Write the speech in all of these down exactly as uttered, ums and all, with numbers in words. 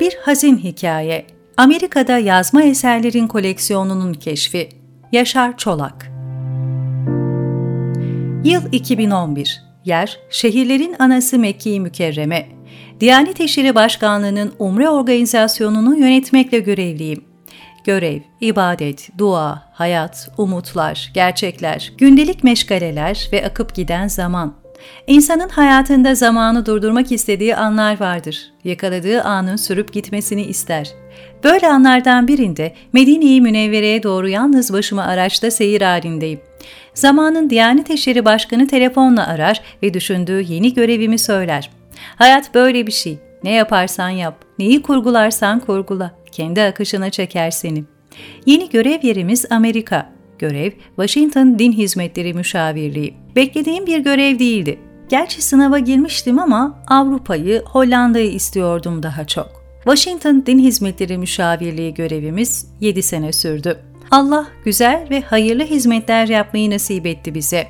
Bir hazin hikaye. Amerika'da yazma eserlerin koleksiyonunun keşfi. Yaşar Çolak. Yıl iki bin on bir. Yer, şehirlerin anası Mekke-i Mükerreme. Diyanet İşleri Başkanlığı'nın Umre Organizasyonu'nu yönetmekle görevliyim. Görev, ibadet, dua, hayat, umutlar, gerçekler, gündelik meşgaleler ve akıp giden zaman. İnsanın hayatında zamanı durdurmak istediği anlar vardır. Yakaladığı anın sürüp gitmesini ister. Böyle anlardan birinde Medine-i Münevvere'ye doğru yalnız başıma araçta seyir halindeyim. Zamanın Diyanet İşleri Başkanı telefonla arar ve düşündüğü yeni görevimi söyler. Hayat böyle bir şey. Ne yaparsan yap, neyi kurgularsan kurgula, kendi akışına çeker seni. Yeni görev yerimiz Amerika. Görev, Washington Din Hizmetleri Müşavirliği. Beklediğim bir görev değildi. Gerçi sınava girmiştim ama Avrupa'yı, Hollanda'yı istiyordum daha çok. Washington Din Hizmetleri Müşavirliği görevimiz yedi sene sürdü. Allah güzel ve hayırlı hizmetler yapmayı nasip etti bize.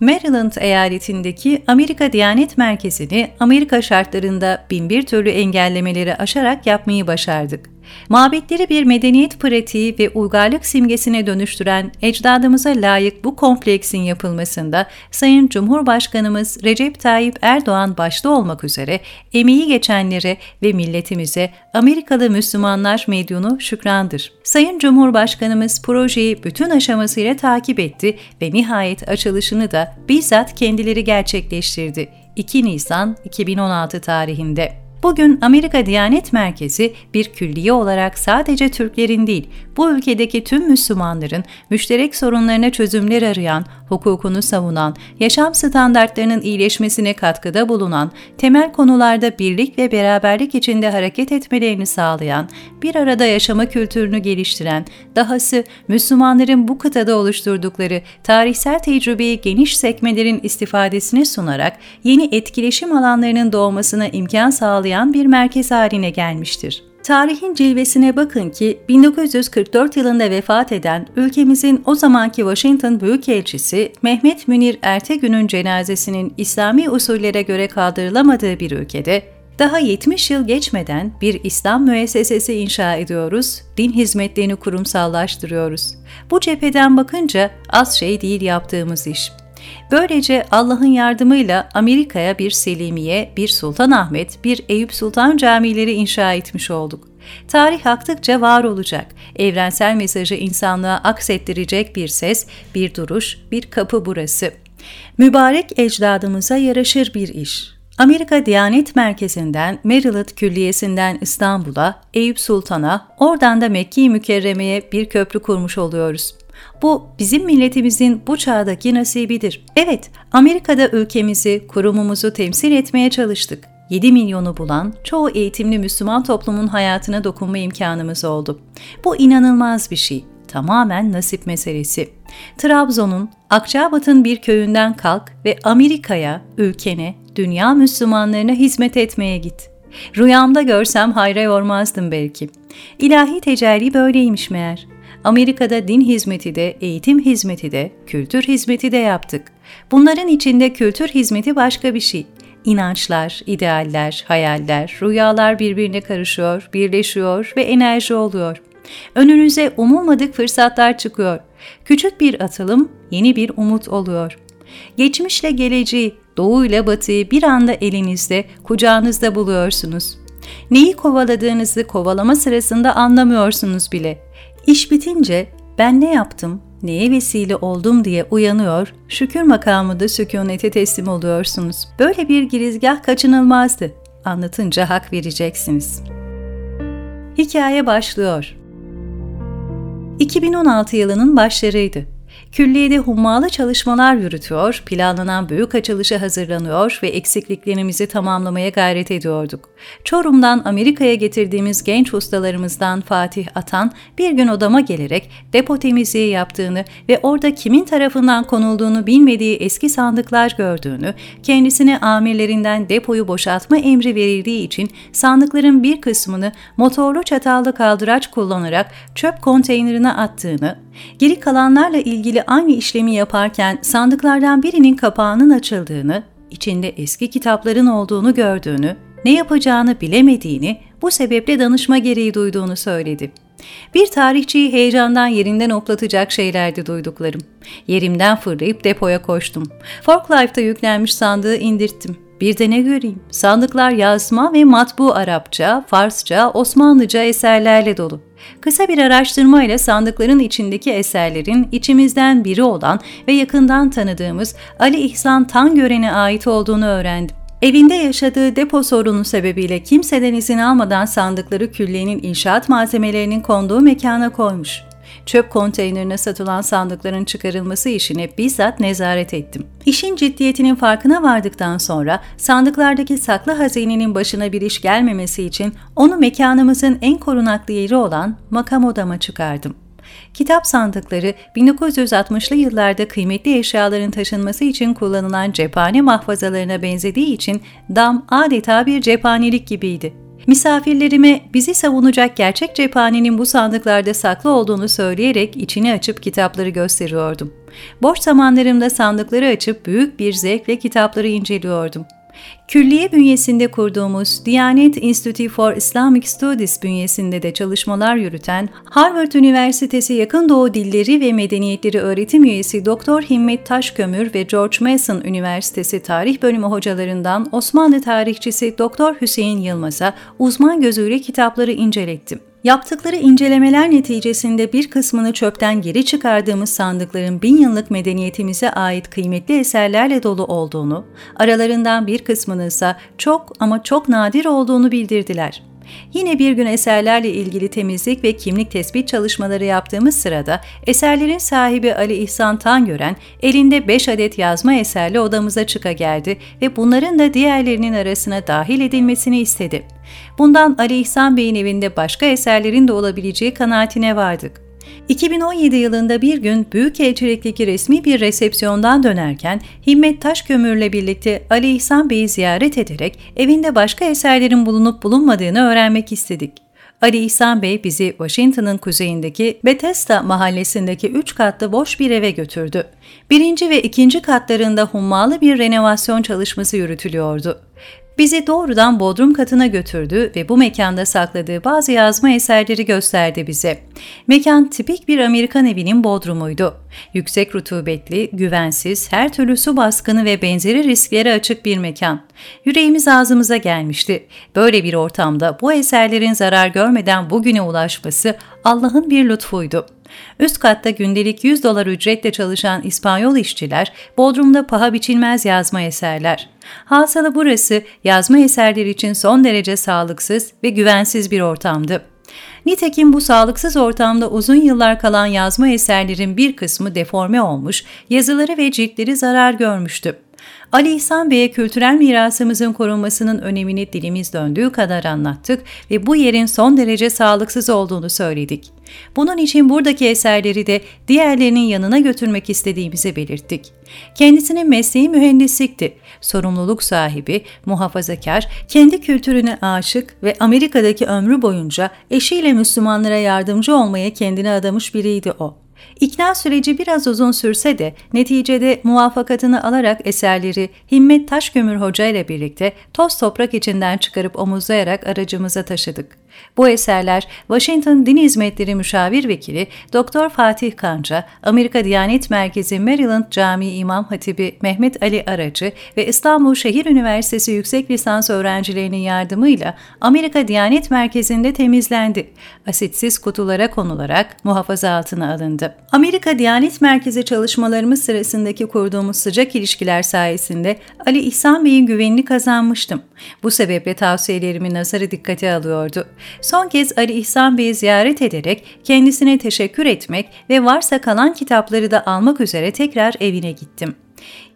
Maryland eyaletindeki Amerika Diyanet Merkezi'ni Amerika şartlarında binbir türlü engellemeleri aşarak yapmayı başardık. Mabetleri bir medeniyet pratiği ve uygarlık simgesine dönüştüren ecdadımıza layık bu kompleksin yapılmasında Sayın Cumhurbaşkanımız Recep Tayyip Erdoğan başta olmak üzere emeği geçenlere ve milletimize Amerikalı Müslümanlar medyunu şükrandır. Sayın Cumhurbaşkanımız projeyi bütün aşamasıyla takip etti ve nihayet açılışını da bizzat kendileri gerçekleştirdi iki Nisan iki bin on altı tarihinde. Bugün Amerika Diyanet Merkezi bir külliye olarak sadece Türklerin değil, bu ülkedeki tüm Müslümanların müşterek sorunlarına çözümler arayan, hukukunu savunan, yaşam standartlarının iyileşmesine katkıda bulunan, temel konularda birlik ve beraberlik içinde hareket etmelerini sağlayan, bir arada yaşama kültürünü geliştiren, dahası Müslümanların bu kıtada oluşturdukları tarihsel tecrübeyi geniş sekmelerin istifadesine sunarak yeni etkileşim alanlarının doğmasına imkan sağlayan bir merkez haline gelmiştir. Tarihin cilvesine bakın ki bin dokuz yüz kırk dört yılında vefat eden ülkemizin o zamanki Washington Büyükelçisi Mehmet Münir Ertegün'ün cenazesinin İslami usullere göre kaldırılamadığı bir ülkede daha yetmiş yıl geçmeden bir İslam müessesesi inşa ediyoruz, din hizmetlerini kurumsallaştırıyoruz. Bu cepheden bakınca az şey değil yaptığımız iş. Böylece Allah'ın yardımıyla Amerika'ya bir Selimiye, bir Sultanahmet, bir Eyüp Sultan camileri inşa etmiş olduk. Tarih aktıkça var olacak, evrensel mesajı insanlığa aksettirecek bir ses, bir duruş, bir kapı burası. Mübarek ecdadımıza yaraşır bir iş. Amerika Diyanet Merkezi'nden Maryland Külliyesi'nden İstanbul'a, Eyüp Sultan'a, oradan da Mekke-i Mükerreme'ye bir köprü kurmuş oluyoruz. Bu bizim milletimizin bu çağdaki nasibidir. Evet, Amerika'da ülkemizi, kurumumuzu temsil etmeye çalıştık. yedi milyonu bulan, çoğu eğitimli Müslüman toplumun hayatına dokunma imkanımız oldu. Bu inanılmaz bir şey. Tamamen nasip meselesi. Trabzon'un, Akçabat'ın bir köyünden kalk ve Amerika'ya, ülkene, dünya Müslümanlarına hizmet etmeye git. Rüyamda görsem hayra yormazdım belki. İlahi tecelli böyleymiş meğer. Amerika'da din hizmeti de, eğitim hizmeti de, kültür hizmeti de yaptık. Bunların içinde kültür hizmeti başka bir şey. İnançlar, idealler, hayaller, rüyalar birbirine karışıyor, birleşiyor ve enerji oluyor. Önünüze umulmadık fırsatlar çıkıyor. Küçük bir atılım, yeni bir umut oluyor. Geçmişle geleceği, doğuyla batıyı bir anda elinizde, kucağınızda buluyorsunuz. Neyi kovaladığınızı kovalama sırasında anlamıyorsunuz bile. İş bitince ben ne yaptım, neye vesile oldum diye uyanıyor, şükür makamında sükunete teslim oluyorsunuz. Böyle bir girizgah kaçınılmazdı. Anlatınca hak vereceksiniz. Hikaye başlıyor. iki bin on altı yılının başlarıydı. Külliyede hummalı çalışmalar yürütüyor, planlanan büyük açılışa hazırlanıyor ve eksikliklerimizi tamamlamaya gayret ediyorduk. Çorum'dan Amerika'ya getirdiğimiz genç ustalarımızdan Fatih Atan bir gün odama gelerek depo temizliği yaptığını ve orada kimin tarafından konulduğunu bilmediği eski sandıklar gördüğünü, kendisine amirlerinden depoyu boşaltma emri verildiği için sandıkların bir kısmını motorlu çatallı kaldıraç kullanarak çöp konteynerine attığını, geri kalanlarla ilgili aynı işlemi yaparken sandıklardan birinin kapağının açıldığını, içinde eski kitapların olduğunu gördüğünü, ne yapacağını bilemediğini, bu sebeple danışma gereği duyduğunu söyledi. Bir tarihçiyi heyecandan yerinden hoplatacak şeylerdi duyduklarım. Yerimden fırlayıp depoya koştum. Forklifta yüklenmiş sandığı indirttim. Bir de ne göreyim? Sandıklar yazma ve matbu Arapça, Farsça, Osmanlıca eserlerle dolu. Kısa bir araştırma ile sandıkların içindeki eserlerin içimizden biri olan ve yakından tanıdığımız Ali İhsan Tangören'e ait olduğunu öğrendim. Evinde yaşadığı depo sorunu sebebiyle kimseden izin almadan sandıkları külliyenin inşaat malzemelerinin konduğu mekana koymuş. Çöp konteynerine satılan sandıkların çıkarılması işine bizzat nezaret ettim. İşin ciddiyetinin farkına vardıktan sonra sandıklardaki saklı hazinenin başına bir iş gelmemesi için onu mekanımızın en korunaklı yeri olan makam odama çıkardım. Kitap sandıkları bin dokuz yüz altmışlı yıllarda kıymetli eşyaların taşınması için kullanılan cephane mahfazalarına benzediği için dam adeta bir cephanelik gibiydi. Misafirlerime bizi savunacak gerçek cephanenin bu sandıklarda saklı olduğunu söyleyerek içini açıp kitapları gösteriyordum. Boş zamanlarımda sandıkları açıp büyük bir zevkle kitapları inceliyordum. Külliye bünyesinde kurduğumuz Diyanet Institute for Islamic Studies bünyesinde de çalışmalar yürüten Harvard Üniversitesi Yakın Doğu Dilleri ve Medeniyetleri öğretim üyesi Doktor Himmet Taşkömür ve George Mason Üniversitesi Tarih Bölümü hocalarından Osmanlı tarihçisi Doktor Hüseyin Yılmaz'a uzman gözüyle kitapları incelettim. Yaptıkları incelemeler neticesinde bir kısmını çöpten geri çıkardığımız sandıkların bin yıllık medeniyetimize ait kıymetli eserlerle dolu olduğunu, aralarından bir kısmının ise çok ama çok nadir olduğunu bildirdiler. Yine bir gün eserlerle ilgili temizlik ve kimlik tespit çalışmaları yaptığımız sırada eserlerin sahibi Ali İhsan Tangören elinde beş adet yazma eserle odamıza çıka geldi ve bunların da diğerlerinin arasına dahil edilmesini istedi. Bundan Ali İhsan Bey'in evinde başka eserlerin de olabileceği kanaatine vardık. iki bin on yedi yılında bir gün Büyükelçilik'teki resmi bir resepsiyondan dönerken Himmet Taşkömür'le birlikte Ali İhsan Bey'i ziyaret ederek evinde başka eserlerin bulunup bulunmadığını öğrenmek istedik. Ali İhsan Bey bizi Washington'ın kuzeyindeki Bethesda mahallesindeki üç katlı boş bir eve götürdü. Birinci ve ikinci katlarında hummalı bir renovasyon çalışması yürütülüyordu. Bizi doğrudan bodrum katına götürdü ve bu mekanda sakladığı bazı yazma eserleri gösterdi bize. Mekan tipik bir Amerikan evinin bodrumuydu. Yüksek rutubetli, güvensiz, her türlü su baskını ve benzeri risklere açık bir mekan. Yüreğimiz ağzımıza gelmişti. Böyle bir ortamda bu eserlerin zarar görmeden bugüne ulaşması Allah'ın bir lütfuydu. Üst katta gündelik yüz dolar ücretle çalışan İspanyol işçiler, bodrumda paha biçilmez yazma eserler. Hasılı burası yazma eserleri için son derece sağlıksız ve güvensiz bir ortamdı. Nitekim bu sağlıksız ortamda uzun yıllar kalan yazma eserlerin bir kısmı deforme olmuş, yazıları ve ciltleri zarar görmüştü. Ali İhsan Bey'e kültürel mirasımızın korunmasının önemini dilimiz döndüğü kadar anlattık ve bu yerin son derece sağlıksız olduğunu söyledik. Bunun için buradaki eserleri de diğerlerinin yanına götürmek istediğimizi belirttik. Kendisinin mesleği mühendislikti. Sorumluluk sahibi, muhafazakar, kendi kültürüne aşık ve Amerika'daki ömrü boyunca eşiyle Müslümanlara yardımcı olmaya kendini adamış biriydi o. İkna süreci biraz uzun sürse de neticede muvafakatını alarak eserleri Himmet Taşkömür Hoca ile birlikte toz toprak içinden çıkarıp omuzlayarak aracımıza taşıdık. Bu eserler Washington Din Hizmetleri Müşavir Vekili Doktor Fatih Kanca, Amerika Diyanet Merkezi Maryland Camii İmam Hatibi Mehmet Ali Aracı ve İstanbul Şehir Üniversitesi yüksek lisans öğrencilerinin yardımıyla Amerika Diyanet Merkezi'nde temizlendi. Asitsiz kutulara konularak muhafaza altına alındı. Amerika Diyanet Merkezi çalışmalarımız sırasındaki kurduğumuz sıcak ilişkiler sayesinde Ali İhsan Bey'in güvenini kazanmıştım. Bu sebeple tavsiyelerimi nazarı dikkate alıyordu. Son kez Ali İhsan Bey'i ziyaret ederek kendisine teşekkür etmek ve varsa kalan kitapları da almak üzere tekrar evine gittim.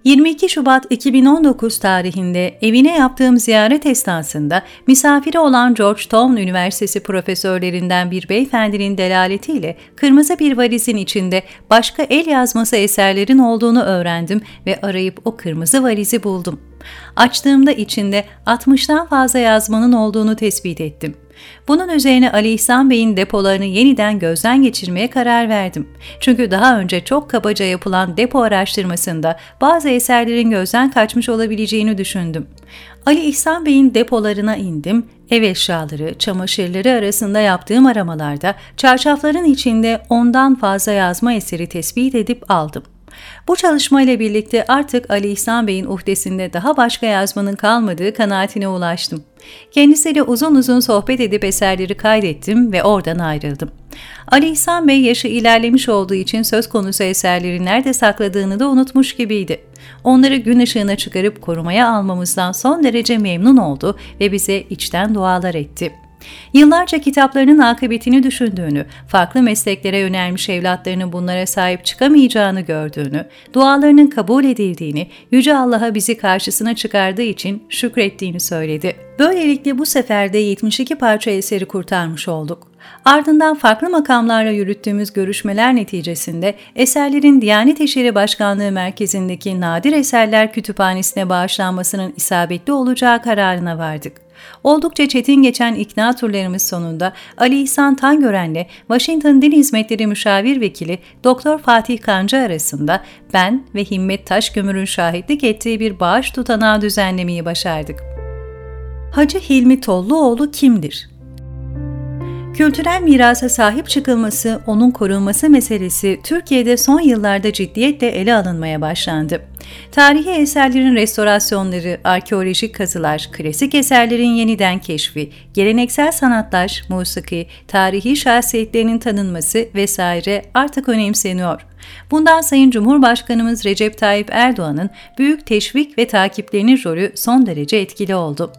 yirmi iki Şubat iki bin on dokuz tarihinde evine yaptığım ziyaret esnasında misafiri olan Georgetown Üniversitesi profesörlerinden bir beyefendinin delaletiyle kırmızı bir valizin içinde başka el yazması eserlerin olduğunu öğrendim ve arayıp o kırmızı valizi buldum. Açtığımda içinde altmıştan fazla yazmanın olduğunu tespit ettim. Bunun üzerine Ali İhsan Bey'in depolarını yeniden gözden geçirmeye karar verdim. Çünkü daha önce çok kabaca yapılan depo araştırmasında bazı eserlerin gözden kaçmış olabileceğini düşündüm. Ali İhsan Bey'in depolarına indim, ev eşyaları, çamaşırları arasında yaptığım aramalarda çarşafların içinde ondan fazla yazma eseri tespit edip aldım. Bu çalışmayla birlikte artık Ali İhsan Bey'in uhdesinde daha başka yazmanın kalmadığı kanaatine ulaştım. Kendisiyle uzun uzun sohbet edip eserleri kaydettim ve oradan ayrıldım. Ali İhsan Bey yaşı ilerlemiş olduğu için söz konusu eserleri nerede sakladığını da unutmuş gibiydi. Onları gün ışığına çıkarıp korumaya almamızdan son derece memnun oldu ve bize içten dualar etti. Yıllarca kitaplarının akıbetini düşündüğünü, farklı mesleklere yönelmiş evlatlarının bunlara sahip çıkamayacağını gördüğünü, dualarının kabul edildiğini, Yüce Allah'a bizi karşısına çıkardığı için şükrettiğini söyledi. Böylelikle bu sefer de yetmiş iki parça eseri kurtarmış olduk. Ardından farklı makamlarla yürüttüğümüz görüşmeler neticesinde eserlerin Diyanet İşleri Başkanlığı merkezindeki Nadir Eserler Kütüphanesi'ne bağışlanmasının isabetli olacağı kararına vardık. Oldukça çetin geçen ikna turlarımız sonunda Ali İhsan Tangören'le Washington Din Hizmetleri Müşavir Vekili Doktor Fatih Kanca arasında ben ve Himmet Taşkömür'ün şahitlik ettiği bir bağış tutanağı düzenlemeyi başardık. Hacı Hilmi Tolluoğlu kimdir? Kültürel mirasa sahip çıkılması, onun korunması meselesi Türkiye'de son yıllarda ciddiyetle ele alınmaya başlandı. Tarihi eserlerin restorasyonları, arkeolojik kazılar, klasik eserlerin yeniden keşfi, geleneksel sanatlar, musiki, tarihi şahsiyetlerinin tanınması vesaire artık önemseniyor. Bundan Sayın Cumhurbaşkanımız Recep Tayyip Erdoğan'ın büyük teşvik ve takiplerinin rolü son derece etkili oldu.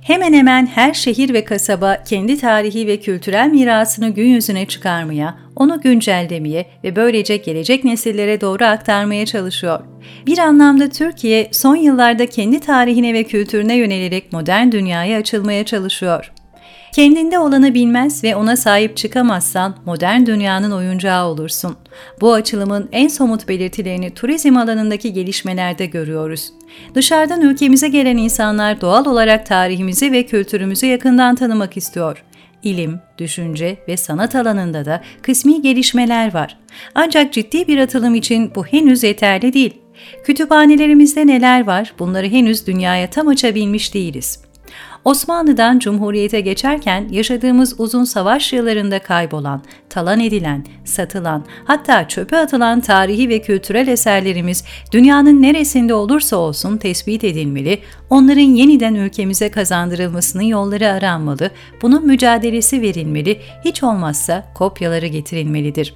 Hemen hemen her şehir ve kasaba kendi tarihi ve kültürel mirasını gün yüzüne çıkarmaya, onu güncellemeye ve böylece gelecek nesillere doğru aktarmaya çalışıyor. Bir anlamda Türkiye son yıllarda kendi tarihine ve kültürüne yönelerek modern dünyaya açılmaya çalışıyor. Kendinde olanı bilmez ve ona sahip çıkamazsan modern dünyanın oyuncağı olursun. Bu açılımın en somut belirtilerini turizm alanındaki gelişmelerde görüyoruz. Dışarıdan ülkemize gelen insanlar doğal olarak tarihimizi ve kültürümüzü yakından tanımak istiyor. İlim, düşünce ve sanat alanında da kısmi gelişmeler var. Ancak ciddi bir atılım için bu henüz yeterli değil. Kütüphanelerimizde neler var, bunları henüz dünyaya tam açabilmiş değiliz. Osmanlı'dan Cumhuriyet'e geçerken yaşadığımız uzun savaş yıllarında kaybolan, talan edilen, satılan, hatta çöpe atılan tarihi ve kültürel eserlerimiz dünyanın neresinde olursa olsun tespit edilmeli, onların yeniden ülkemize kazandırılmasının yolları aranmalı, bunun mücadelesi verilmeli, hiç olmazsa kopyaları getirilmelidir.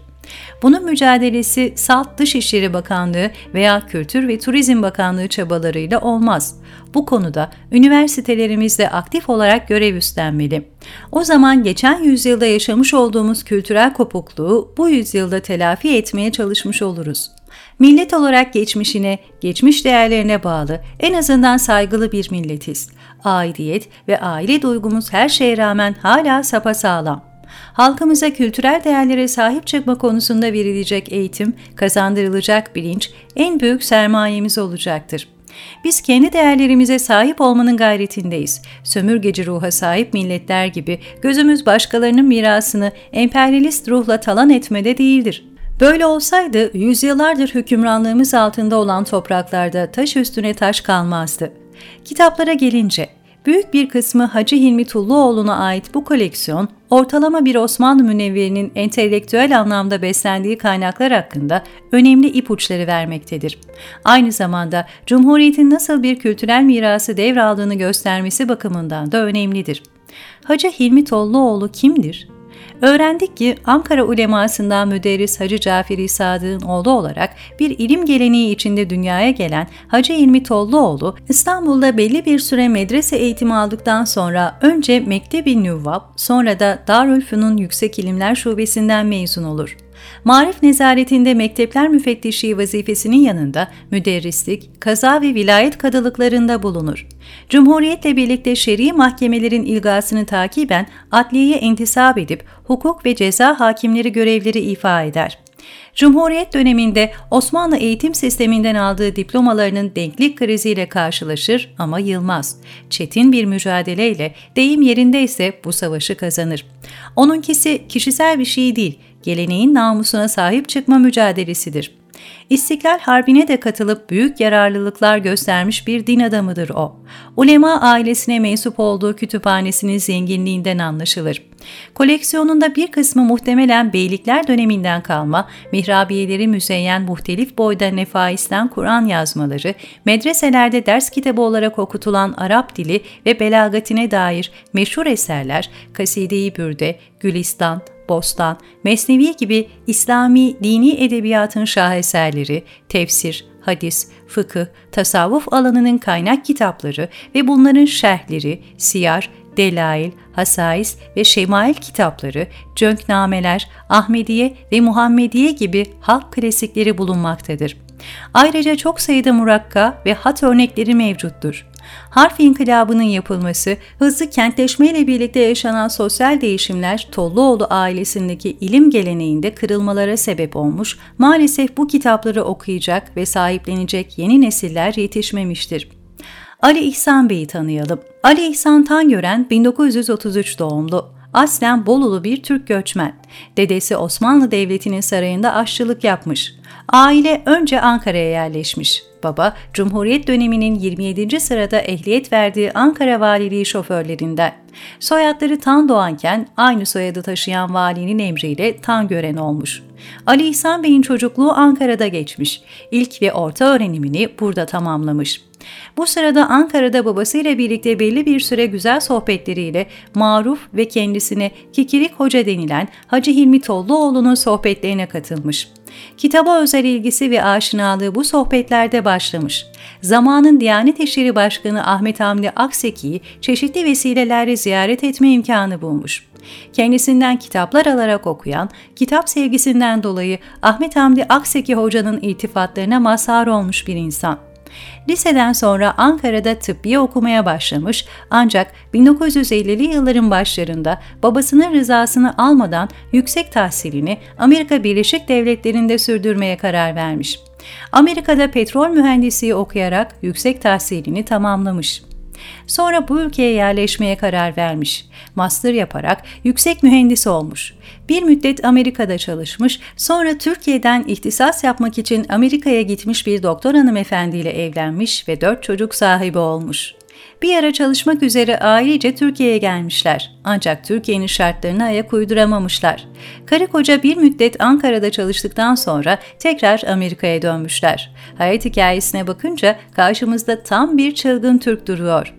Bunun mücadelesi SALT Dışişleri Bakanlığı veya Kültür ve Turizm Bakanlığı çabalarıyla olmaz. Bu konuda üniversitelerimizde aktif olarak görev üstlenmeli. O zaman geçen yüzyılda yaşamış olduğumuz kültürel kopukluğu bu yüzyılda telafi etmeye çalışmış oluruz. Millet olarak geçmişine, geçmiş değerlerine bağlı, en azından saygılı bir milletiz. Aidiyet ve aile duygumuz her şeye rağmen hala sapasağlam. Halkımıza kültürel değerlere sahip çıkma konusunda verilecek eğitim, kazandırılacak bilinç en büyük sermayemiz olacaktır. Biz kendi değerlerimize sahip olmanın gayretindeyiz. Sömürgeci ruha sahip milletler gibi gözümüz başkalarının mirasını emperyalist ruhla talan etmede değildir. Böyle olsaydı yüzyıllardır hükümranlığımız altında olan topraklarda taş üstüne taş kalmazdı. Kitaplara gelince, büyük bir kısmı Hacı Hilmi Tolluoğlu'na ait bu koleksiyon, ortalama bir Osmanlı münevverinin entelektüel anlamda beslendiği kaynaklar hakkında önemli ipuçları vermektedir. Aynı zamanda Cumhuriyet'in nasıl bir kültürel mirası devraldığını göstermesi bakımından da önemlidir. Hacı Hilmi Tolluoğlu kimdir? Öğrendik ki Ankara ulemasından müderris Hacı Caferi Sadık'ın oğlu olarak bir ilim geleneği içinde dünyaya gelen Hacı Hilmi Tolluoğlu, İstanbul'da belli bir süre medrese eğitimi aldıktan sonra önce Mekteb-i Nüvab, sonra da Darülfünun Yüksek İlimler Şubesi'nden mezun olur. Maarif nezaretinde mektepler müfettişi vazifesinin yanında müderrislik, kaza ve vilayet kadılıklarında bulunur. Cumhuriyetle birlikte şer'i mahkemelerin ilgasını takiben adliyeye intisap edip hukuk ve ceza hakimleri görevleri ifa eder. Cumhuriyet döneminde Osmanlı eğitim sisteminden aldığı diplomalarının denklik kriziyle karşılaşır ama yılmaz. Çetin bir mücadeleyle, deyim yerindeyse bu savaşı kazanır. Onunkisi kişisel bir şey değil, geleneğin namusuna sahip çıkma mücadelesidir. İstiklal Harbi'ne de katılıp büyük yararlılıklar göstermiş bir din adamıdır o. Ulema ailesine mensup olduğu kütüphanesinin zenginliğinden anlaşılır. Koleksiyonunda bir kısmı muhtemelen beylikler döneminden kalma, mihrabiyeleri müzeyyen muhtelif boyda nefaisten Kur'an yazmaları, medreselerde ders kitabı olarak okutulan Arap dili ve belagatine dair meşhur eserler, Kaside-i Bürde, Gülistan, Bostan, Mesnevi gibi İslami dini edebiyatın şaheserleri, tefsir, hadis, fıkıh, tasavvuf alanının kaynak kitapları ve bunların şerhleri, siyar, delail, hasais ve şemail kitapları, cönknameler, Ahmediye ve Muhammediye gibi halk klasikleri bulunmaktadır. Ayrıca çok sayıda murakka ve hat örnekleri mevcuttur. Harf inkılabının yapılması, hızlı kentleşmeyle birlikte yaşanan sosyal değişimler Tolluoğlu ailesindeki ilim geleneğinde kırılmalara sebep olmuş, maalesef bu kitapları okuyacak ve sahiplenecek yeni nesiller yetişmemiştir. Ali İhsan Bey'i tanıyalım. Ali İhsan Tangören bin dokuz yüz otuz üç doğumlu. Aslen Bolulu bir Türk göçmen. Dedesi Osmanlı Devleti'nin sarayında aşçılık yapmış. Aile önce Ankara'ya yerleşmiş. Baba, Cumhuriyet döneminin yirmi yedinci sırada ehliyet verdiği Ankara Valiliği şoförlerinden. Soyadları Tan doğanken aynı soyadı taşıyan valinin emriyle Tangören olmuş. Ali İhsan Bey'in çocukluğu Ankara'da geçmiş. İlk ve orta öğrenimini burada tamamlamış. Bu sırada Ankara'da babasıyla birlikte belli bir süre güzel sohbetleriyle maruf ve kendisine Kikirik Hoca denilen Hacı Hilmi Tolluoğlu'nun sohbetlerine katılmış. Kitaba özel ilgisi ve aşinalığı bu sohbetlerde başlamış. Zamanın Diyanet İşleri Başkanı Ahmet Hamdi Akseki'yi çeşitli vesilelerle ziyaret etme imkanı bulmuş. Kendisinden kitaplar alarak okuyan, kitap sevgisinden dolayı Ahmet Hamdi Akseki Hoca'nın iltifatlarına mazhar olmuş bir insan. Liseden sonra Ankara'da tıbbi okumaya başlamış ancak bin dokuz yüz ellili yılların başlarında babasının rızasını almadan yüksek tahsilini Amerika Birleşik Devletleri'nde sürdürmeye karar vermiş. Amerika'da petrol mühendisliği okuyarak yüksek tahsilini tamamlamış. Sonra bu ülkeye yerleşmeye karar vermiş. Master yaparak yüksek mühendis olmuş. Bir müddet Amerika'da çalışmış, sonra Türkiye'den ihtisas yapmak için Amerika'ya gitmiş bir doktor hanımefendiyle evlenmiş ve dört çocuk sahibi olmuş. Bir ara çalışmak üzere ailece Türkiye'ye gelmişler. Ancak Türkiye'nin şartlarına ayak uyduramamışlar. Karı koca bir müddet Ankara'da çalıştıktan sonra tekrar Amerika'ya dönmüşler. Hayat hikayesine bakınca karşımızda tam bir çılgın Türk duruyor.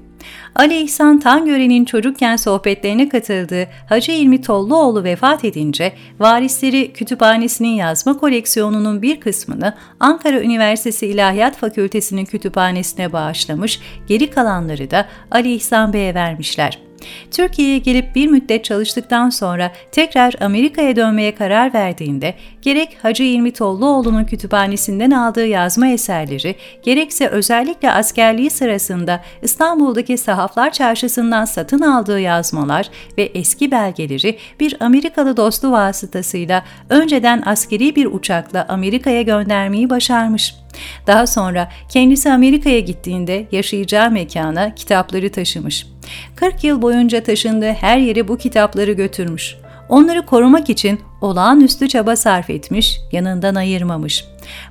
Ali İhsan Tangören'in çocukken sohbetlerine katıldığı Hacı Hilmi Tolluoğlu vefat edince varisleri kütüphanesinin yazma koleksiyonunun bir kısmını Ankara Üniversitesi İlahiyat Fakültesi'nin kütüphanesine bağışlamış, geri kalanları da Ali İhsan Bey'e vermişler. Türkiye'ye gelip bir müddet çalıştıktan sonra tekrar Amerika'ya dönmeye karar verdiğinde gerek Hacı Hilmi Tolluoğlu'nun kütüphanesinden aldığı yazma eserleri, gerekse özellikle askerliği sırasında İstanbul'daki Sahaflar Çarşısı'ndan satın aldığı yazmalar ve eski belgeleri bir Amerikalı dostu vasıtasıyla önceden askeri bir uçakla Amerika'ya göndermeyi başarmış. Daha sonra kendisi Amerika'ya gittiğinde yaşayacağı mekana kitapları taşımış. kırk yıl boyunca taşındığı her yere bu kitapları götürmüş. Onları korumak için olağanüstü çaba sarf etmiş, yanından ayırmamış.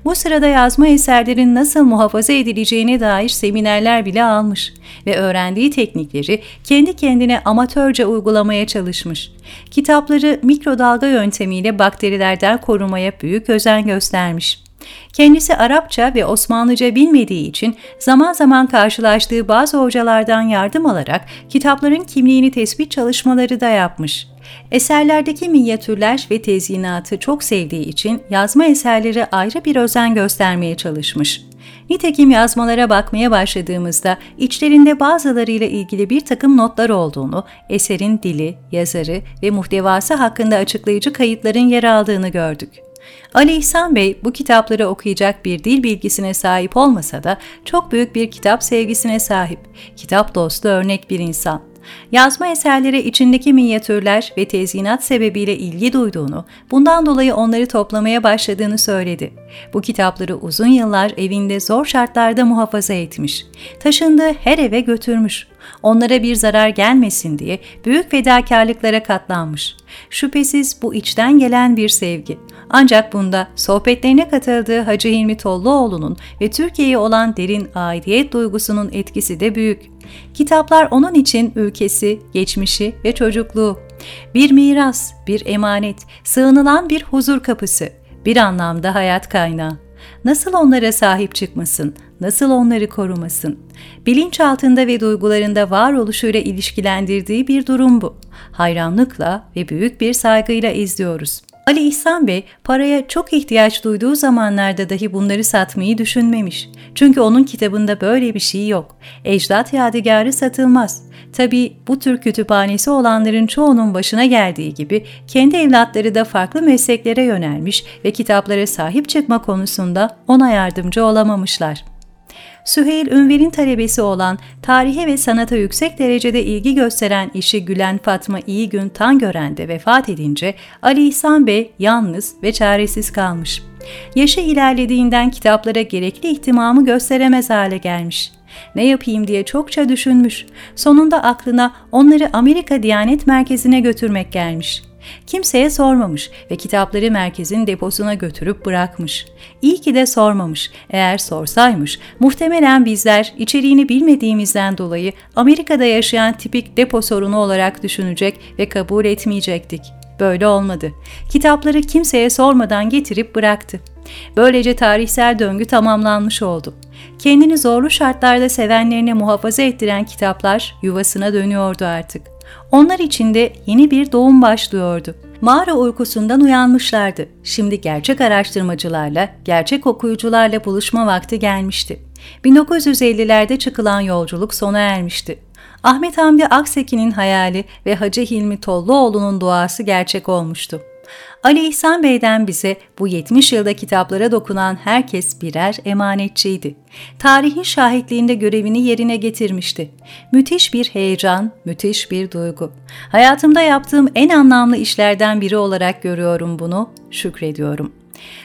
Bu sırada yazma eserlerin nasıl muhafaza edileceğine dair seminerler bile almış ve öğrendiği teknikleri kendi kendine amatörce uygulamaya çalışmış. Kitapları mikrodalga yöntemiyle bakterilerden korumaya büyük özen göstermiş. Kendisi Arapça ve Osmanlıca bilmediği için zaman zaman karşılaştığı bazı hocalardan yardım alarak kitapların kimliğini tespit çalışmaları da yapmış. Eserlerdeki minyatürler ve tezyinatı çok sevdiği için yazma eserlere ayrı bir özen göstermeye çalışmış. Nitekim yazmalara bakmaya başladığımızda içlerinde bazılarıyla ilgili bir takım notlar olduğunu, eserin dili, yazarı ve muhtevası hakkında açıklayıcı kayıtların yer aldığını gördük. Ali İhsan Bey bu kitapları okuyacak bir dil bilgisine sahip olmasa da çok büyük bir kitap sevgisine sahip, kitap dostu örnek bir insan. Yazma eserleri içindeki minyatürler ve tezyinat sebebiyle ilgi duyduğunu, bundan dolayı onları toplamaya başladığını söyledi. Bu kitapları uzun yıllar evinde zor şartlarda muhafaza etmiş, taşındığı her eve götürmüş. Onlara bir zarar gelmesin diye büyük fedakarlıklara katlanmış. Şüphesiz bu içten gelen bir sevgi. Ancak bunda sohbetlerine katıldığı Hacı Hilmi Tolluoğlu'nun ve Türkiye'ye olan derin aidiyet duygusunun etkisi de büyük. Kitaplar onun için ülkesi, geçmişi ve çocukluğu. Bir miras, bir emanet, sığınılan bir huzur kapısı, bir anlamda hayat kaynağı. Nasıl onlara sahip çıkmasın, nasıl onları korumasın? Bilinçaltında ve duygularında varoluşuyla ilişkilendirdiği bir durum bu. Hayranlıkla ve büyük bir saygıyla izliyoruz. Ali İhsan Bey, paraya çok ihtiyaç duyduğu zamanlarda dahi bunları satmayı düşünmemiş. Çünkü onun kitabında böyle bir şey yok. Ecdat yadigarı satılmaz. Tabii bu tür kütüphanesi olanların çoğunun başına geldiği gibi kendi evlatları da farklı mesleklere yönelmiş ve kitaplara sahip çıkma konusunda ona yardımcı olamamışlar. Süheyl Ünver'in talebesi olan, tarihe ve sanata yüksek derecede ilgi gösteren eşi Gülen Fatma İyigün Tangören de vefat edince Ali İhsan Bey yalnız ve çaresiz kalmış. Yaşı ilerlediğinden kitaplara gerekli ihtimamı gösteremez hale gelmiş. Ne yapayım diye çokça düşünmüş. Sonunda aklına onları Amerika Diyanet Merkezi'ne götürmek gelmiş. Kimseye sormamış ve kitapları merkezin deposuna götürüp bırakmış. İyi ki de sormamış. Eğer sorsaymış, muhtemelen bizler içeriğini bilmediğimizden dolayı Amerika'da yaşayan tipik depo sorunu olarak düşünecek ve kabul etmeyecektik. Böyle olmadı. Kitapları kimseye sormadan getirip bıraktı. Böylece tarihsel döngü tamamlanmış oldu. Kendini zorlu şartlarda sevenlerine muhafaza ettiren kitaplar yuvasına dönüyordu artık. Onlar için de yeni bir doğum başlıyordu. Mağara uykusundan uyanmışlardı. Şimdi gerçek araştırmacılarla, gerçek okuyucularla buluşma vakti gelmişti. bin dokuz yüz ellilerde çıkılan yolculuk sona ermişti. Ahmet Hamdi Akseki'nin hayali ve Hacı Hilmi Tolluoğlu'nun duası gerçek olmuştu. Ali İhsan Bey'den bize bu yetmiş yılda kitaplara dokunan herkes birer emanetçiydi. Tarihin şahitliğinde görevini yerine getirmişti. Müthiş bir heyecan, müthiş bir duygu. Hayatımda yaptığım en anlamlı işlerden biri olarak görüyorum bunu, şükrediyorum.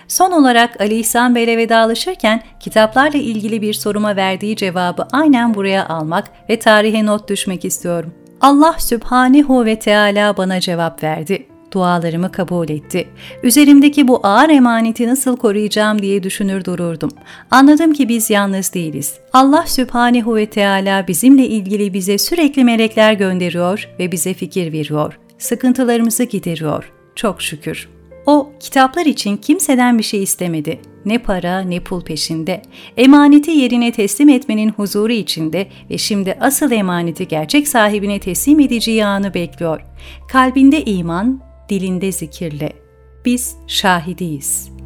Son olarak Ali İhsan Bey'le vedalaşırken kitaplarla ilgili bir soruma verdiği cevabı aynen buraya almak ve tarihe not düşmek istiyorum. Allah Sübhanehu ve Teala bana cevap verdi. Dualarımı kabul etti. Üzerimdeki bu ağır emaneti nasıl koruyacağım diye düşünür dururdum. Anladım ki biz yalnız değiliz. Allah Sübhanehu ve Teala bizimle ilgili bize sürekli melekler gönderiyor ve bize fikir veriyor. Sıkıntılarımızı gideriyor. Çok şükür. O, kitaplar için kimseden bir şey istemedi. Ne para ne pul peşinde. Emaneti yerine teslim etmenin huzuru içinde ve şimdi asıl emaneti gerçek sahibine teslim edeceği anı bekliyor. Kalbinde iman, dilinde zikirle. Biz şahidiyiz.